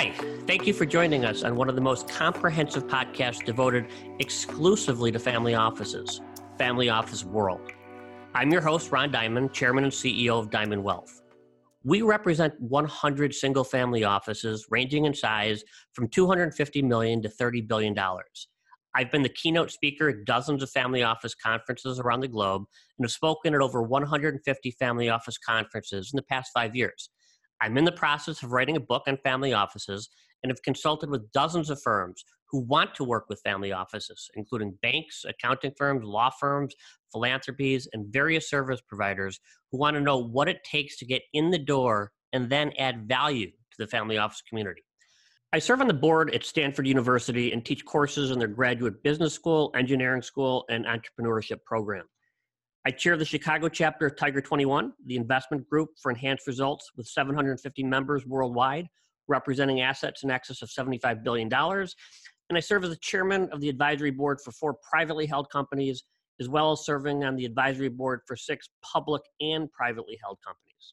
Hi, thank you for joining us on one of the most comprehensive podcasts devoted exclusively to family offices, Family Office World. I'm your host, Ron Diamond, Chairman and CEO of Diamond Wealth. We represent 100 single-family offices ranging in size from $250 million to $30 billion. I've been the keynote speaker at dozens of family office conferences around the globe and have spoken at over 150 family office conferences in the past 5 years. I'm in the process of writing a book on family offices and have consulted with dozens of firms who want to work with family offices, including banks, accounting firms, law firms, philanthropies, and various service providers who want to know what it takes to get in the door and then add value to the family office community. I serve on the board at Stanford University and teach courses in their graduate business school, engineering school, and entrepreneurship program. I chair the Chicago chapter of Tiger 21, the investment group for enhanced results with 750 members worldwide, representing assets in excess of $75 billion. And I serve as the chairman of the advisory board for 4 privately held companies, as well as serving on the advisory board for 6 public and privately held companies.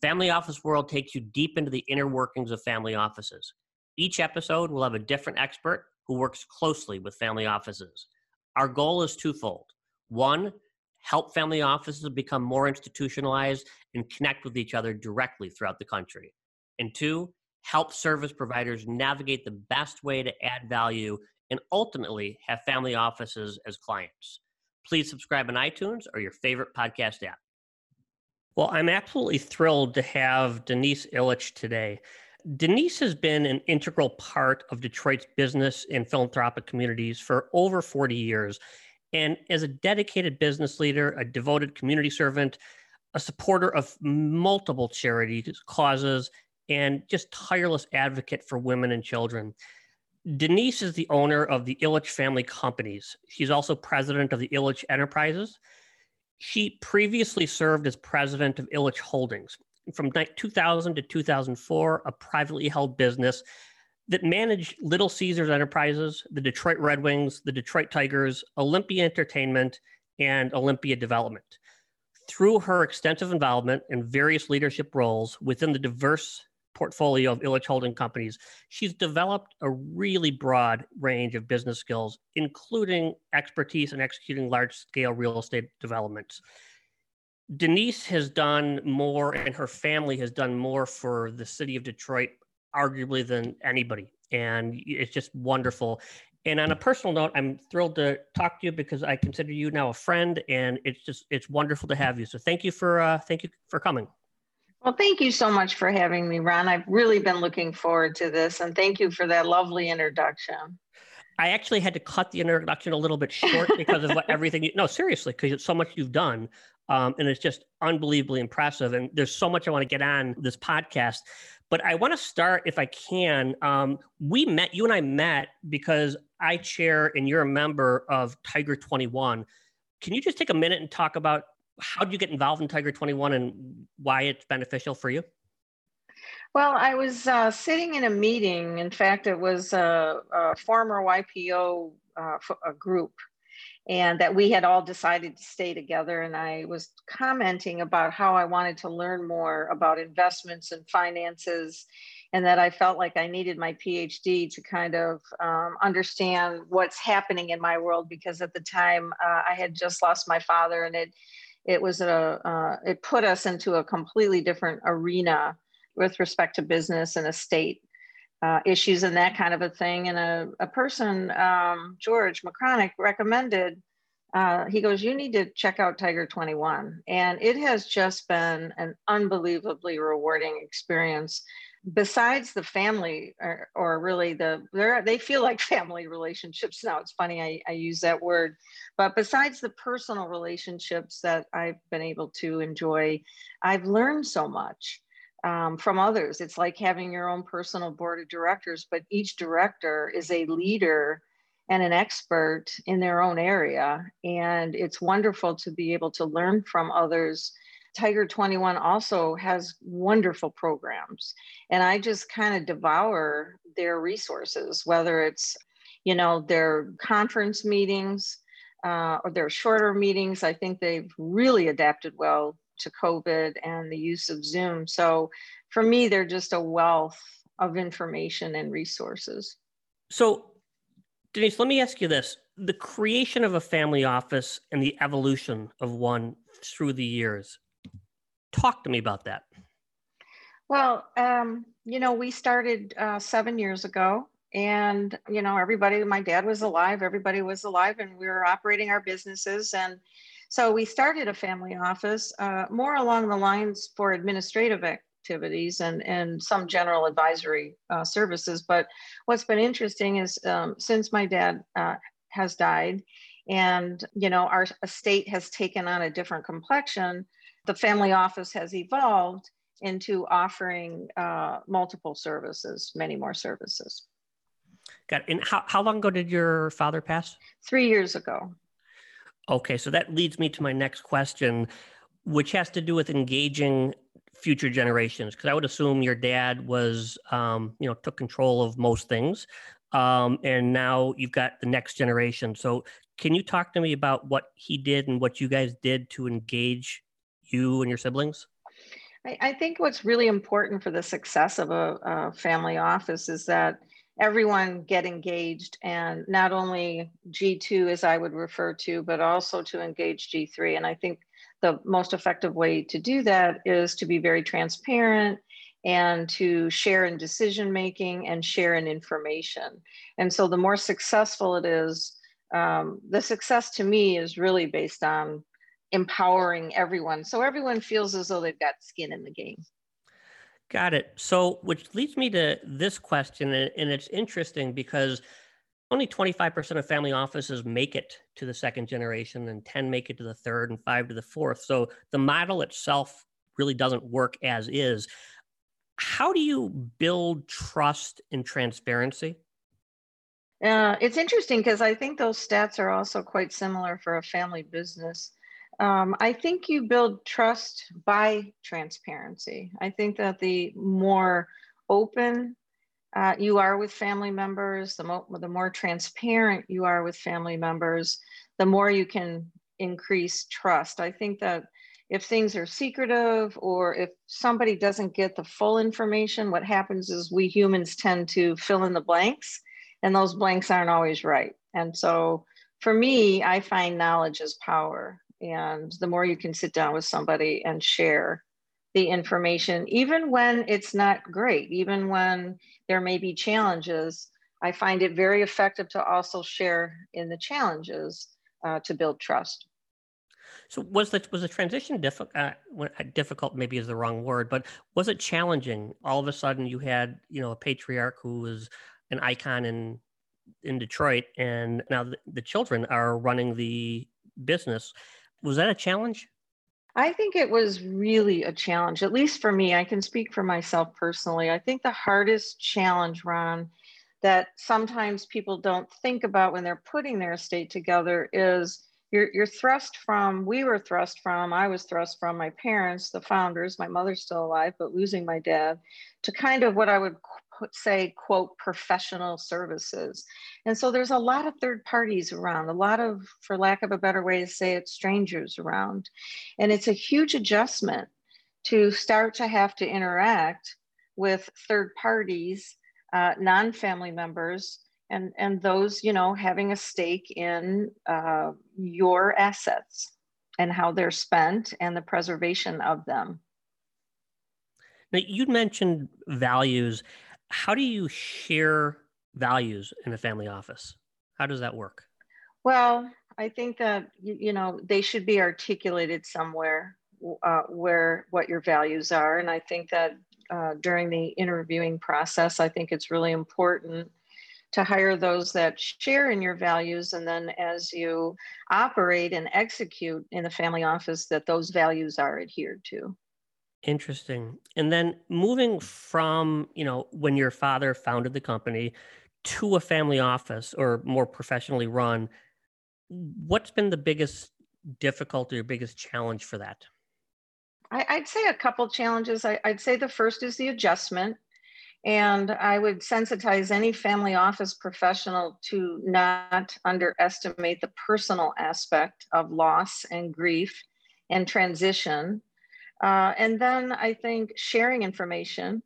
Family Office World takes you deep into the inner workings of family offices. Each episode will have a different expert who works closely with family offices. Our goal is twofold. One, help family offices become more institutionalized and connect with each other directly throughout the country. And 2, help service providers navigate the best way to add value and ultimately have family offices as clients. Please subscribe on iTunes or your favorite podcast app. Well, I'm absolutely thrilled to have Denise Illich today. Denise has been an integral part of Detroit's business and philanthropic communities for over 40 years. And as a dedicated business leader, a devoted community servant, a supporter of multiple charity causes, and just tireless advocate for women and children. Denise is the owner of the Ilitch Family Companies. She's also president of the Ilitch Enterprises. She previously served as president of Ilitch Holdings from 2000 to 2004, a privately held business that managed Little Caesars Enterprises, the Detroit Red Wings, the Detroit Tigers, Olympia Entertainment, and Olympia Development. Through her extensive involvement in various leadership roles within the diverse portfolio of Ilitch Holding companies, she's developed a really broad range of business skills, including expertise in executing large-scale real estate developments. Denise has done more, and her family has done more for the city of Detroit, arguably, than anybody, and it's just wonderful. And on a personal note, I'm thrilled to talk to you because I consider you now a friend, and it's wonderful to have you. So thank you for coming. Well, thank you so much for having me, Ron. I've really been looking forward to this, and thank you for that lovely introduction. I actually had to cut the introduction a little bit short because of seriously, because it's so much you've done, and it's just unbelievably impressive. And there's so much I want to get on this podcast, but I want to start, if I can. You and I met because I chair and you're a member of Tiger 21. Can you just take a minute and talk about how did you get involved in Tiger 21 and why it's beneficial for you? Well, I was sitting in a meeting. In fact, it was a former YPO group, and that we had all decided to stay together. And I was commenting about how I wanted to learn more about investments and finances, and that I felt like I needed my PhD to kind of understand what's happening in my world, because at the time I had just lost my father, and it put us into a completely different arena with respect to business and estate issues and that kind of a thing. And a person, George McCronic, recommended, he goes, you need to check out Tiger 21. And it has just been an unbelievably rewarding experience. Besides the family, or really they feel like family relationships now. It's funny, I use that word. But besides the personal relationships that I've been able to enjoy, I've learned so much from others. It's like having your own personal board of directors, but each director is a leader and an expert in their own area. And it's wonderful to be able to learn from others. Tiger 21 also has wonderful programs, and I just kind of devour their resources, whether it's, their conference meetings or their shorter meetings. I think they've really adapted well to COVID and the use of Zoom. So for me, they're just a wealth of information and resources. So, Denise, let me ask you this. The creation of a family office and the evolution of one through the years. Talk to me about that. Well, you know, we started 7 years ago, and, you know, everybody, my dad was alive, everybody was alive, and we were operating our businesses. And so we started a family office more along the lines for administrative activities and some general advisory services. But what's been interesting is since my dad has died, and, you know, our estate has taken on a different complexion, the family office has evolved into offering multiple services, many more services. Got it. And how long ago did your father pass? 3 years ago. Okay, so that leads me to my next question, which has to do with engaging future generations, because I would assume your dad was, you know, took control of most things, and now you've got the next generation. So can you talk to me about what he did and what you guys did to engage you and your siblings? I think what's really important for the success of a family office is that everyone get engaged, and not only G2, as I would refer to, but also to engage G3. And I think the most effective way to do that is to be very transparent and to share in decision-making and share in information. And so the more successful it is, the success to me is really based on empowering everyone. So everyone feels as though they've got skin in the game. Got it. So, which leads me to this question, and it's interesting because only 25% of family offices make it to the second generation, and 10 make it to the third, and 5 to the fourth. So the model itself really doesn't work as is. How do you build trust and transparency? It's interesting because I think those stats are also quite similar for a family business. I think you build trust by transparency. I think that the more open you are with family members, the more transparent you are with family members, the more you can increase trust. I think that if things are secretive or if somebody doesn't get the full information, what happens is we humans tend to fill in the blanks, and those blanks aren't always right. And so for me, I find knowledge is power. And the more you can sit down with somebody and share the information, even when it's not great, even when there may be challenges, I find it very effective to also share in the challenges to build trust. So was the transition difficult, maybe is the wrong word, but was it challenging? All of a sudden you had, you know, a patriarch who was an icon in Detroit, and now the children are running the business. Was that a challenge? I think it was really a challenge, at least for me. I can speak for myself personally. I think the hardest challenge, Ron, that sometimes people don't think about when they're putting their estate together is you're thrust from, we were thrust from, I was thrust from my parents, the founders, my mother's still alive, but losing my dad, to kind of what I would say, quote, professional services. And so there's a lot of third parties around, a lot of, for lack of a better way to say it, strangers around. And it's a huge adjustment to start to have to interact with third parties, non-family members, and those, you know, having a stake in your assets and how they're spent and the preservation of them. Now, you'd mentioned values. How do you share values in a family office? How does that work? Well, I think that, you know, they should be articulated somewhere where what your values are. And I think that during the interviewing process, I think it's really important to hire those that share in your values. And then as you operate and execute in the family office, that those values are adhered to. Interesting. And then moving from, you know, when your father founded the company to a family office or more professionally run, what's been the biggest difficulty or biggest challenge for that? I'd say a couple challenges. I'd say the first is the adjustment. And I would sensitize any family office professional to not underestimate the personal aspect of loss and grief and transition. And then I think sharing information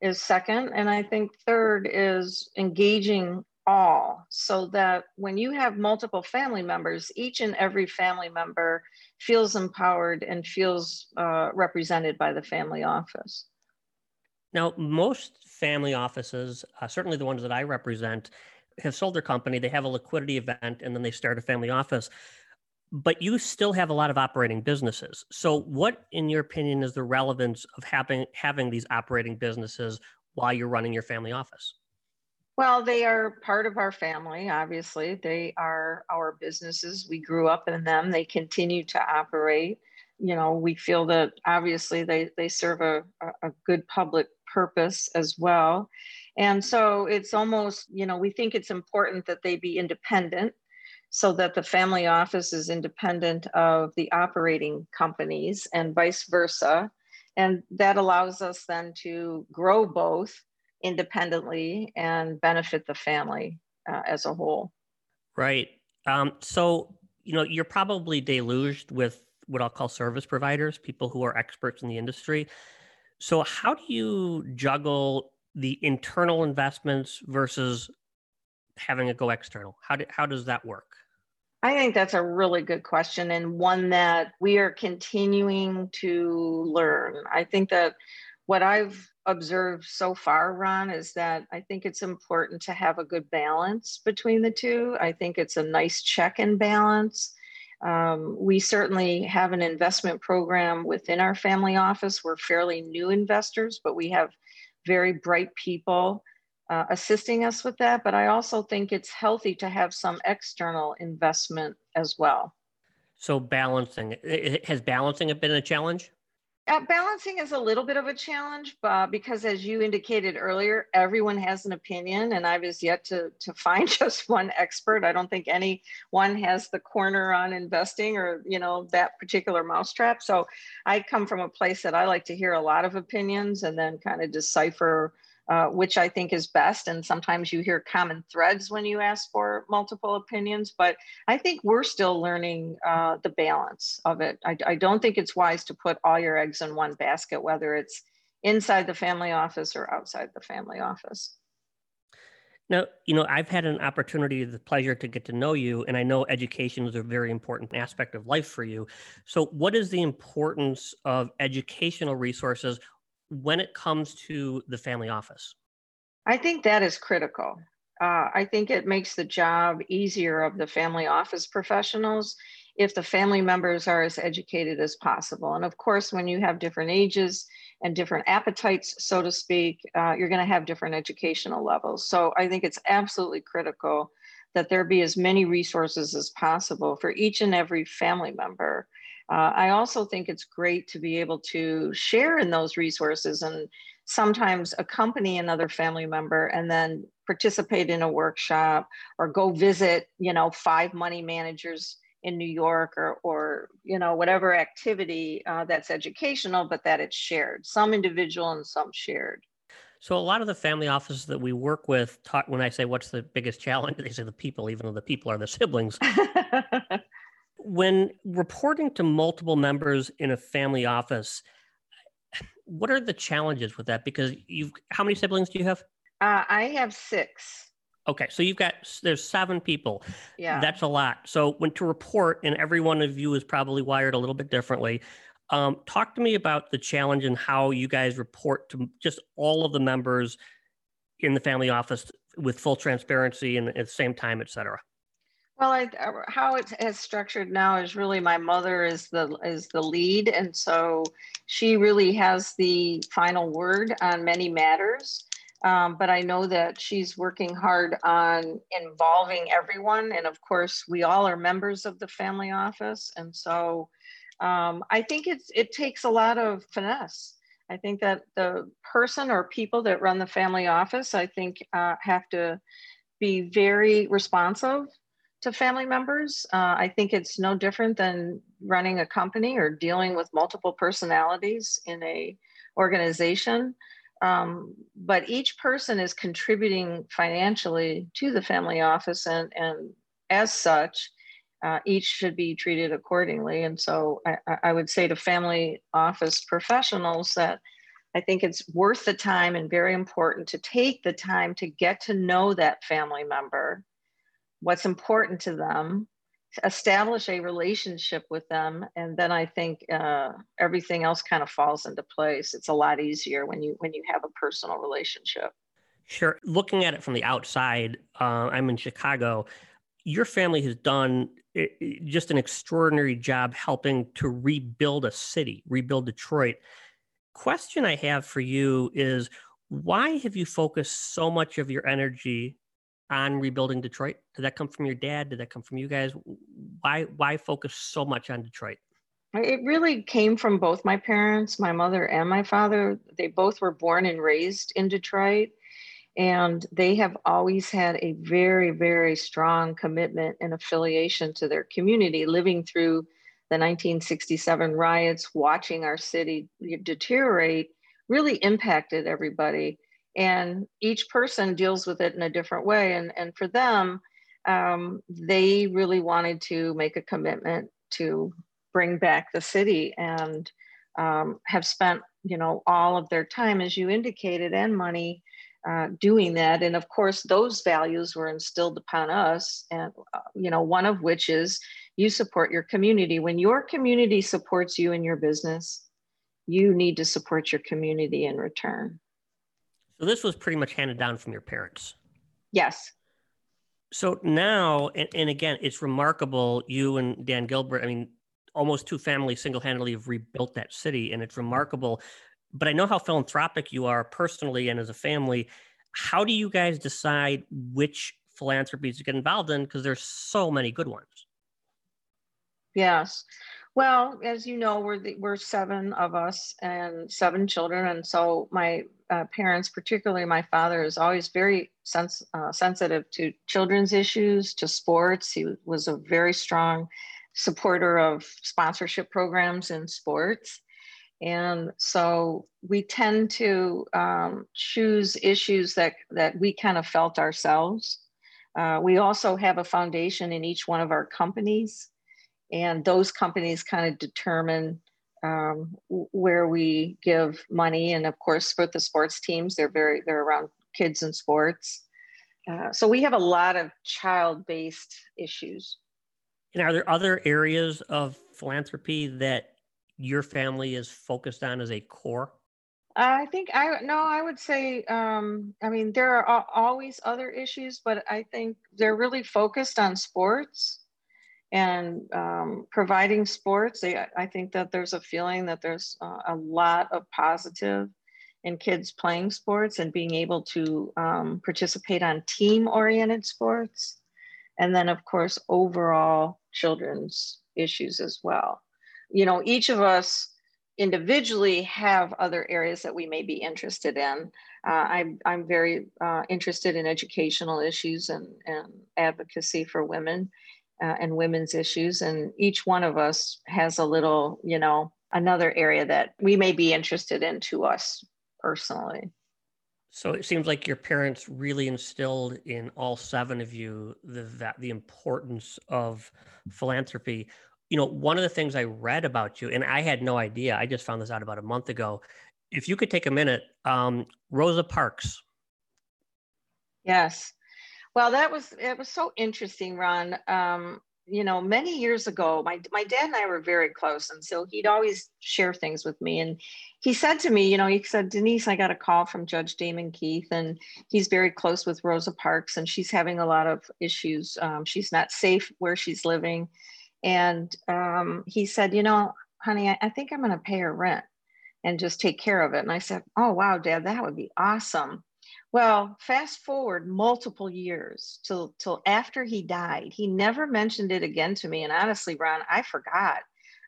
is second. And I think third is engaging all, so that when you have multiple family members, each and every family member feels empowered and feels represented by the family office. Now, most family offices, certainly the ones that I represent, have sold their company, they have a liquidity event, and then they start a family office. But you still have a lot of operating businesses. So what, in your opinion, is the relevance of having these operating businesses while you're running your family office? Well, they are part of our family, obviously. They are our businesses. We grew up in them. They continue to operate. You know, we feel that obviously they serve a good public purpose as well. And so it's almost, you know, we think it's important that they be independent, so that the family office is independent of the operating companies and vice versa. And that allows us then to grow both independently and benefit the family as a whole. Right. So, you know, you're probably deluged with what I'll call service providers, people who are experts in the industry. So how do you juggle the internal investments versus having it go external? How does that work? I think that's a really good question, and one that we are continuing to learn. I think that what I've observed so far, Ron, is that I think it's important to have a good balance between the two. I think it's a nice check and balance. We certainly have an investment program within our family office. We're fairly new investors, but we have very bright people assisting us with that. But I also think it's healthy to have some external investment as well. So balancing, has balancing been a challenge? Balancing is a little bit of a challenge, because as you indicated earlier, everyone has an opinion, and I've as yet to find just one expert. I don't think anyone has the corner on investing or, you know, that particular mousetrap. So I come from a place that I like to hear a lot of opinions and then kind of decipher which I think is best. And sometimes you hear common threads when you ask for multiple opinions, but I think we're still learning the balance of it. I don't think it's wise to put all your eggs in one basket, whether it's inside the family office or outside the family office. Now, you know, I've had an opportunity, the pleasure to get to know you, and I know education is a very important aspect of life for you. So what is the importance of educational resources when it comes to the family office? I think that is critical. I think it makes the job easier of the family office professionals if the family members are as educated as possible. And of course, when you have different ages and different appetites, so to speak, you're going to have different educational levels. So I think it's absolutely critical that there be as many resources as possible for each and every family member. I also think it's great to be able to share in those resources and sometimes accompany another family member and then participate in a workshop or go visit, you know, 5 money managers in New York or you know, whatever activity that's educational, but that it's shared, some individual and some shared. So a lot of the family offices that we work with talk, when I say, what's the biggest challenge? They say the people, even though the people are the siblings. When reporting to multiple members in a family office, what are the challenges with that? Because how many siblings do you have? I have 6. Okay. So there's 7 people. Yeah. That's a lot. So when to report, and every one of you is probably wired a little bit differently. Talk to me about the challenge and how you guys report to just all of the members in the family office with full transparency and at the same time, et cetera. Well, how it is structured now is really my mother is the lead. And so she really has the final word on many matters. But I know that she's working hard on involving everyone. And of course, we all are members of the family office. And so I think it takes a lot of finesse. I think that the person or people that run the family office, I think have to be very responsive to family members. I think it's no different than running a company or dealing with multiple personalities in an organization. But each person is contributing financially to the family office, and as such, each should be treated accordingly. And so I would say to family office professionals that I think it's worth the time and very important to take the time to get to know that family member, what's important to them, establish a relationship with them. And then I think everything else kind of falls into place. It's a lot easier when you have a personal relationship. Sure. Looking at it from the outside, I'm in Chicago. Your family has done just an extraordinary job helping to rebuild a city, rebuild Detroit. Question I have for you is, why have you focused so much of your energy on rebuilding Detroit? Did that come from your dad? Did that come from you guys? Why focus so much on Detroit? It really came from both my parents, my mother and my father. They both were born and raised in Detroit. And they have always had a very, very strong commitment and affiliation to their community, living through the 1967 riots, watching our city deteriorate, really impacted everybody. And each person deals with it in a different way. And for them, they really wanted to make a commitment to bring back the city, and have spent, all of their time, as you indicated, and money doing that. And of course, those values were instilled upon us. And, one of which is you support your community. When your community supports you in your business, you need to support your community in return. So this was pretty much handed down from your parents. Yes. So now, and again, it's remarkable, you and Dan Gilbert, almost two families single-handedly have rebuilt that city. And it's remarkable. But I know how philanthropic you are personally and as a family. How do you guys decide which philanthropies to get involved in? Because there's so many good ones. Yes. Well, as you know, we're seven of us and seven children. And so my parents, particularly my father, is always very sensitive to children's issues, to sports. He was a very strong supporter of sponsorship programs in sports. And so we tend to choose issues that we kind of felt ourselves. We also have a foundation in each one of our companies, and those companies kind of determine where we give money. And of course, for the sports teams, they're around kids and sports. So we have a lot of child-based issues. And are there other areas of philanthropy that your family is focused on as a core? I would say, there are always other issues, but I think they're really focused on sports and providing sports. I think that there's a feeling that there's a lot of positive in kids playing sports and being able to participate on team-oriented sports. And then, of course, overall children's issues as well. Each of us individually have other areas that we may be interested in. I'm very interested in educational issues and advocacy for women and women's issues. And each one of us has a little, another area that we may be interested in to us personally. So it seems like your parents really instilled in all seven of you the importance of philanthropy. One of the things I read about you, and I had no idea, I just found this out about a month ago. If you could take a minute, Rosa Parks. Yes. Well, it was so interesting, Ron. Many years ago, my dad and I were very close. And so he'd always share things with me. And he said to me, he said, Denise, I got a call from Judge Damon Keith, and he's very close with Rosa Parks, and she's having a lot of issues. She's not safe where she's living. And he said, honey, I think I'm going to pay her rent and just take care of it. And I said, oh, wow, Dad, that would be awesome. Well, fast forward multiple years till after he died. He never mentioned it again to me. And honestly, Ron, I forgot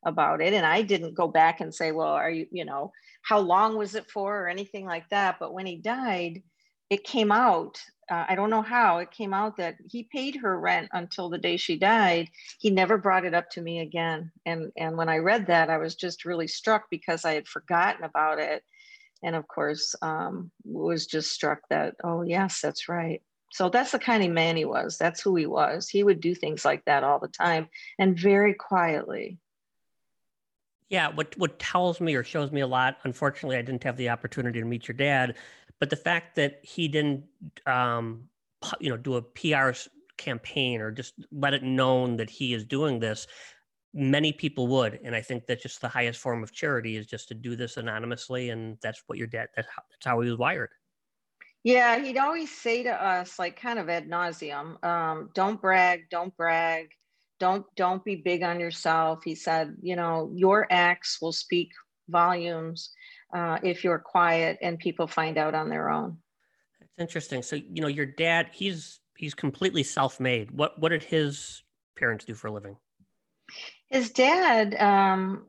about it. And I didn't go back and say, well, are you, how long was it for or anything like that? But when he died, it came out. I don't know how it came out that he paid her rent until the day she died. He never brought it up to me again. And when I read that, I was just really struck because I had forgotten about it. And of course, was just struck that, oh yes, that's right. So that's the kind of man he was. That's who he was. He would do things like that all the time and very quietly. Yeah, what tells me or shows me a lot, unfortunately, I didn't have the opportunity to meet your dad, but the fact that he didn't, do a PR campaign or just let it known that he is doing this, many people would. And I think that's just the highest form of charity is just to do this anonymously. And that's what your dad, that's how he was wired. Yeah, he'd always say to us, like kind of ad nauseum, don't brag. Don't be big on yourself. He said, your acts will speak volumes if you're quiet and people find out on their own. That's interesting. So, your dad, he's completely self-made. What did his parents do for a living? His dad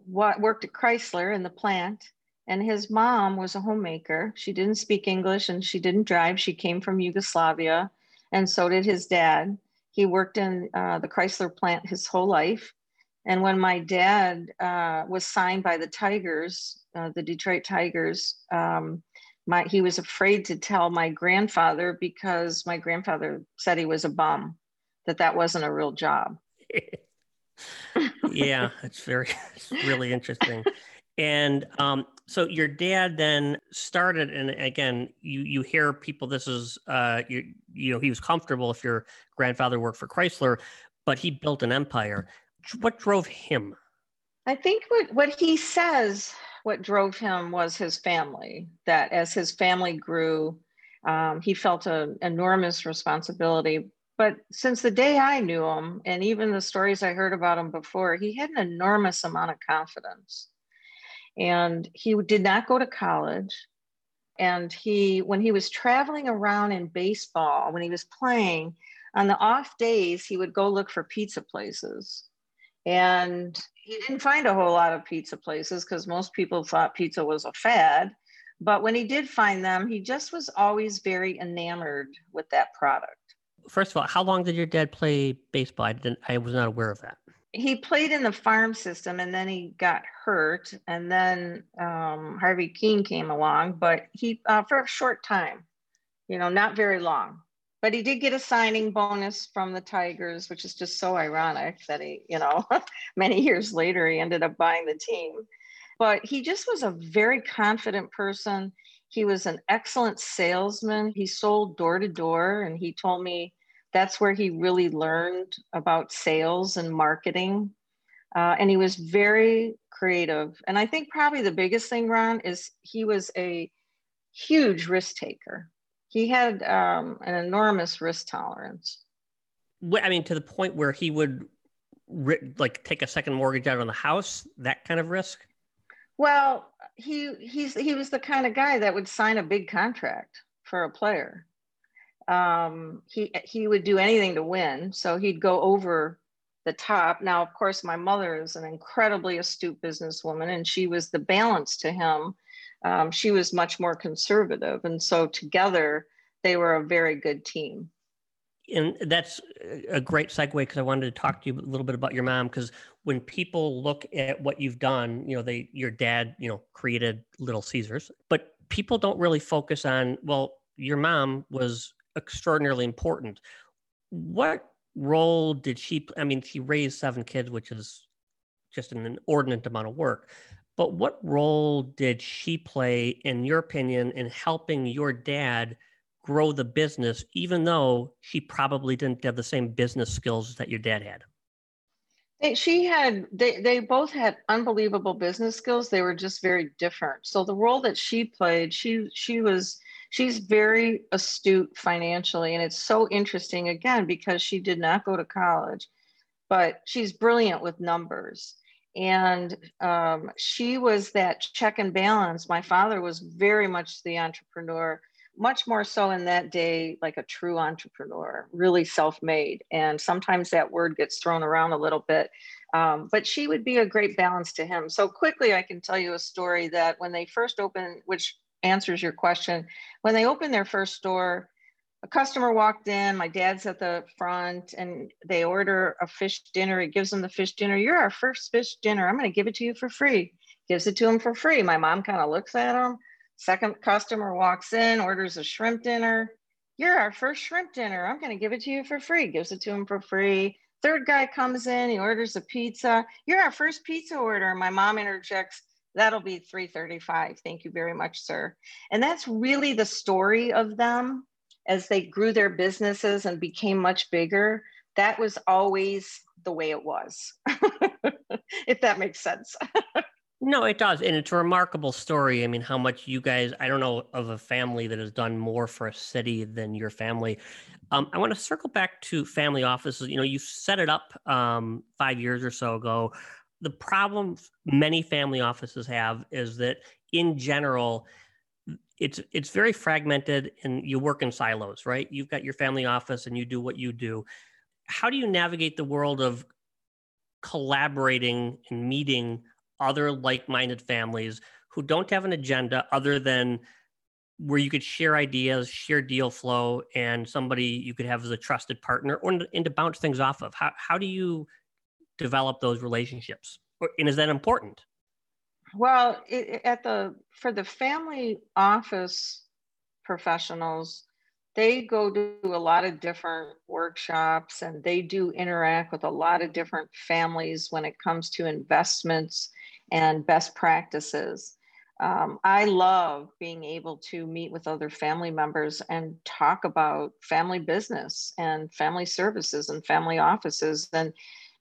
worked at Chrysler in the plant, and his mom was a homemaker. She didn't speak English and she didn't drive. She came from Yugoslavia, and so did his dad. He worked in the Chrysler plant his whole life. And when my dad was signed by the Tigers, the Detroit Tigers, he was afraid to tell my grandfather because my grandfather said he was a bum, that wasn't a real job. Yeah, it's really interesting. And so your dad then started, and again, you hear people, this is, he was comfortable if your grandfather worked for Chrysler, but he built an empire. What drove him? I think what he says, what drove him was his family, that as his family grew, he felt an enormous responsibility. But since the day I knew him, and even the stories I heard about him before, he had an enormous amount of confidence. And he did not go to college. And when he was traveling around in baseball, when he was playing, on the off days, he would go look for pizza places. And he didn't find a whole lot of pizza places because most people thought pizza was a fad. But when he did find them, he just was always very enamored with that product. First of all, how long did your dad play baseball? I was not aware of that. He played in the farm system, and then he got hurt, and then Harvey Keen came along, but he, for a short time, not very long. But he did get a signing bonus from the Tigers, which is just so ironic that he, many years later, he ended up buying the team. But he just was a very confident person. He was an excellent salesman. He sold door to door, and he told me that's where he really learned about sales and marketing. And he was very creative. And I think probably the biggest thing, Ron, is he was a huge risk taker. He had an enormous risk tolerance. I mean, to the point where he would take a second mortgage out on the house, that kind of risk? Well, he was the kind of guy that would sign a big contract for a player. He would do anything to win. So he'd go over the top. Now, of course, my mother is an incredibly astute businesswoman, and she was the balance to him. She was much more conservative. And so together, they were a very good team. And that's a great segue, because I wanted to talk to you a little bit about your mom, because when people look at what you've done, your dad, created Little Caesars, but people don't really focus on, well, your mom was extraordinarily important. What role did she, she raised 7 kids, which is just an inordinate amount of work, but what role did she play, in your opinion, in helping your dad grow the business, even though she probably didn't have the same business skills that your dad had? They both had unbelievable business skills. They were just very different. So the role that she played, she's very astute financially. And it's so interesting, again, because she did not go to college, but she's brilliant with numbers. And she was that check and balance. My father was very much the entrepreneur, much more so in that day, like a true entrepreneur, really self-made. And sometimes that word gets thrown around a little bit, but she would be a great balance to him. So quickly, I can tell you a story that when they first opened, which answers your question, when they opened their first store, a customer walked in, my dad's at the front, and they order a fish dinner. He gives them the fish dinner. You're our first fish dinner. I'm going to give it to you for free. Gives it to him for free. My mom kind of looks at him. Second customer walks in, orders a shrimp dinner. You're our first shrimp dinner. I'm going to give it to you for free. Gives it to him for free. Third guy comes in, he orders a pizza. "You're our first pizza order." My mom interjects, "That'll be $3.35. Thank you very much, sir." And that's really the story of them as they grew their businesses and became much bigger. That was always the way it was, if that makes sense. No, it does. And it's a remarkable story. I mean, how much you guys, I don't know of a family that has done more for a city than your family. I want to circle back to family offices. You know, you set it up 5 years or so ago. The problem many family offices have is that in general, it's very fragmented and you work in silos, right? You've got your family office and you do what you do. How do you navigate the world of collaborating and meeting other like-minded families who don't have an agenda other than where you could share ideas, share deal flow, and somebody you could have as a trusted partner or and to bounce things off of? How do you develop those relationships? And is that important? Well, for the family office professionals, they go to a lot of different workshops and they do interact with a lot of different families when it comes to investments and best practices. I love being able to meet with other family members and talk about family business and family services and family offices. And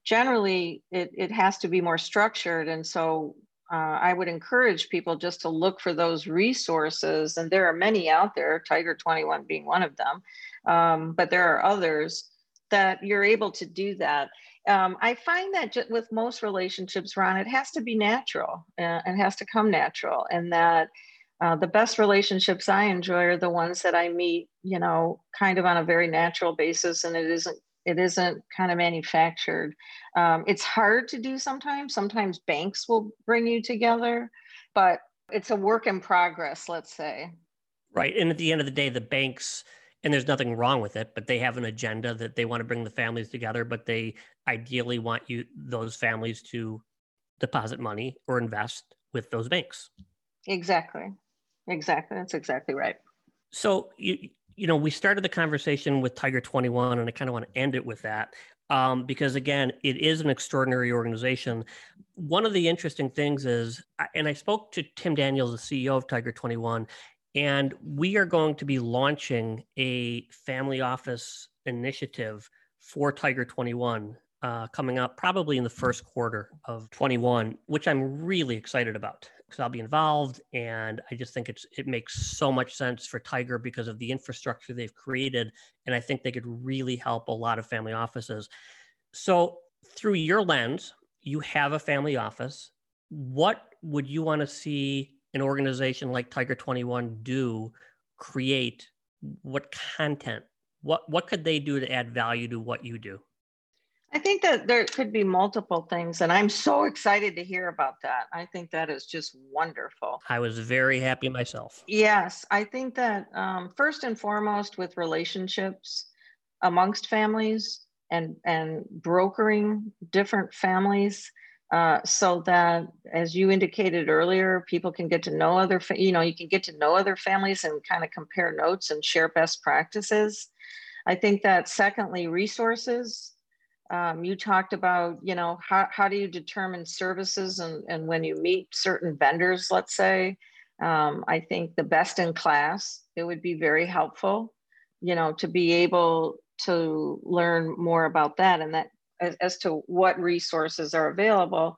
generally, it has to be more structured. And so I would encourage people just to look for those resources. And there are many out there, Tiger 21 being one of them, but there are others that you're able to do that. I find that with most relationships, Ron, it has to be natural. It has to come natural. And that the best relationships I enjoy are the ones that I meet, you know, kind of on a very natural basis. And it isn't kind of manufactured. It's hard to do sometimes. Sometimes banks will bring you together, but it's a work in progress, let's say. Right. And at the end of the day, the banks, and there's nothing wrong with it, but they have an agenda that they want to bring the families together, but they ideally want you, those families, to deposit money or invest with those banks. Exactly. Exactly. That's exactly right. So you know, we started the conversation with Tiger 21, and I kind of want to end it with that because, again, it is an extraordinary organization. One of the interesting things is, and I spoke to Tim Daniels, the CEO of Tiger 21, and we are going to be launching a family office initiative for Tiger 21 coming up probably in the first quarter of 21, which I'm really excited about, because I'll be involved. And I just think it makes so much sense for Tiger because of the infrastructure they've created. And I think they could really help a lot of family offices. So through your lens, you have a family office. What would you want to see an organization like Tiger 21 do, create? What content? What could they do to add value to what you do? I think that there could be multiple things, and I'm so excited to hear about that. I think that is just wonderful. I was very happy myself. Yes, I think that first and foremost with relationships amongst families and brokering different families so that, as you indicated earlier, people can get to know other, you can get to know other families and kind of compare notes and share best practices. I think that secondly, resources. You talked about, you know, how do you determine services and when you meet certain vendors, let's say. I think the best in class, it would be very helpful, you know, to be able to learn more about that and that as to what resources are available.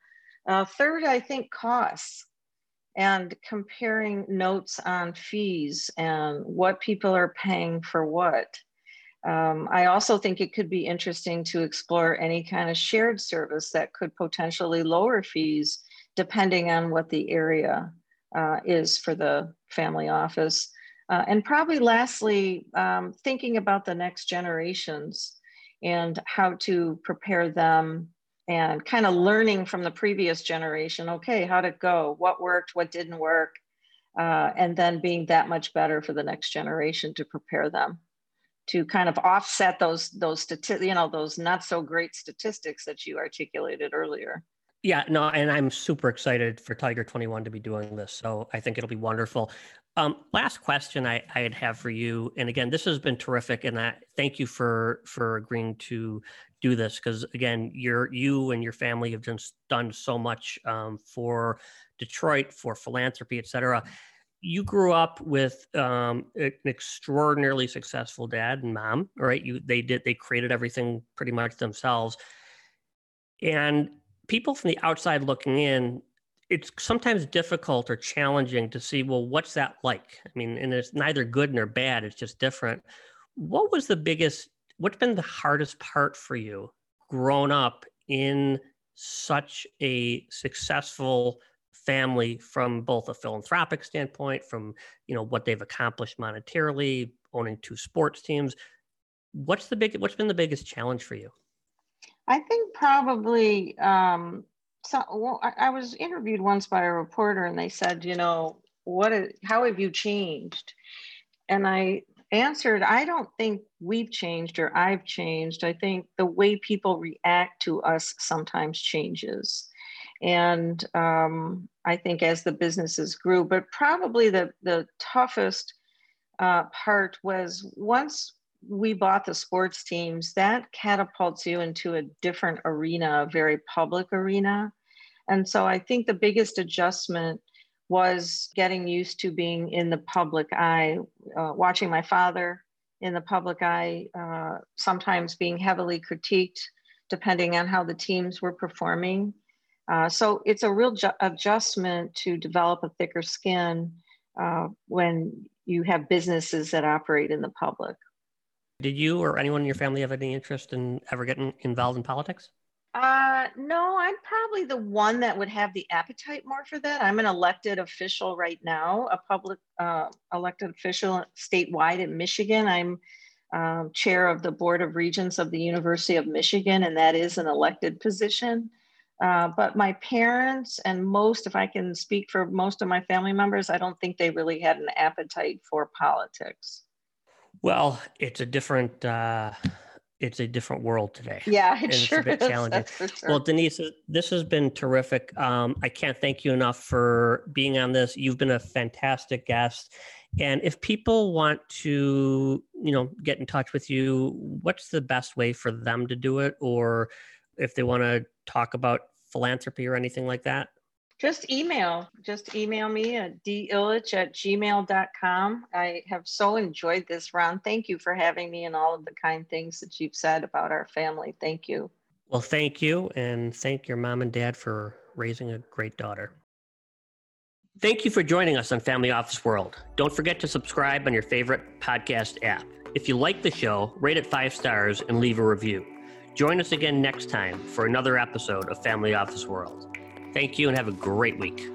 Third, I think costs and comparing notes on fees and what people are paying for what. I also think it could be interesting to explore any kind of shared service that could potentially lower fees depending on what the area is for the family office. And probably lastly, thinking about the next generations and how to prepare them and kind of learning from the previous generation, okay, how'd it go? What worked? What didn't work? And then being that much better for the next generation to prepare them to kind of offset those not so great statistics that you articulated earlier. Yeah, no, and I'm super excited for Tiger 21 to be doing this. So I think it'll be wonderful. Last question I'd have for you. And again, this has been terrific. And I thank you for agreeing to do this, because again, you and your family have just done so much for Detroit, for philanthropy, et cetera. You grew up with an extraordinarily successful dad and mom, right? They created everything pretty much themselves. And people from the outside looking in, it's sometimes difficult or challenging to see, well, what's that like? I mean, and it's neither good nor bad, it's just different. What's been the hardest part for you growing up in such a successful family from both a philanthropic standpoint, from, you know, what they've accomplished monetarily, owning two sports teams? What's been the biggest challenge for you? I think probably, I was interviewed once by a reporter and they said, you know, how have you changed? And I answered, I don't think we've changed or I've changed. I think the way people react to us sometimes changes. And I think as the businesses grew, but probably the toughest part was once we bought the sports teams, that catapults you into a different arena, a very public arena. And so I think the biggest adjustment was getting used to being in the public eye, watching my father in the public eye, sometimes being heavily critiqued, depending on how the teams were performing. So it's a real adjustment to develop a thicker skin when you have businesses that operate in the public. Did you or anyone in your family have any interest in ever getting involved in politics? No, I'm probably the one that would have the appetite more for that. I'm an elected official right now, a public elected official statewide in Michigan. I'm chair of the Board of Regents of the University of Michigan, and that is an elected position. But my parents and if I can speak for most of my family members, I don't think they really had an appetite for politics. Well, it's a different world today. Yeah, sure is. It's a bit challenging. That's for sure. Well, Denise, this has been terrific. I can't thank you enough for being on this. You've been a fantastic guest. And if people want to, you know, get in touch with you, what's the best way for them to do it? Or if they want to talk about philanthropy or anything like that? Just email me at dillich@gmail.com. I have so enjoyed this, Ron. Thank you for having me and all of the kind things that you've said about our family. Thank you. Well, thank you. And thank your mom and dad for raising a great daughter. Thank you for joining us on Family Office World. Don't forget to subscribe on your favorite podcast app. If you like the show, rate it 5 stars and leave a review. Join us again next time for another episode of Family Office World. Thank you and have a great week.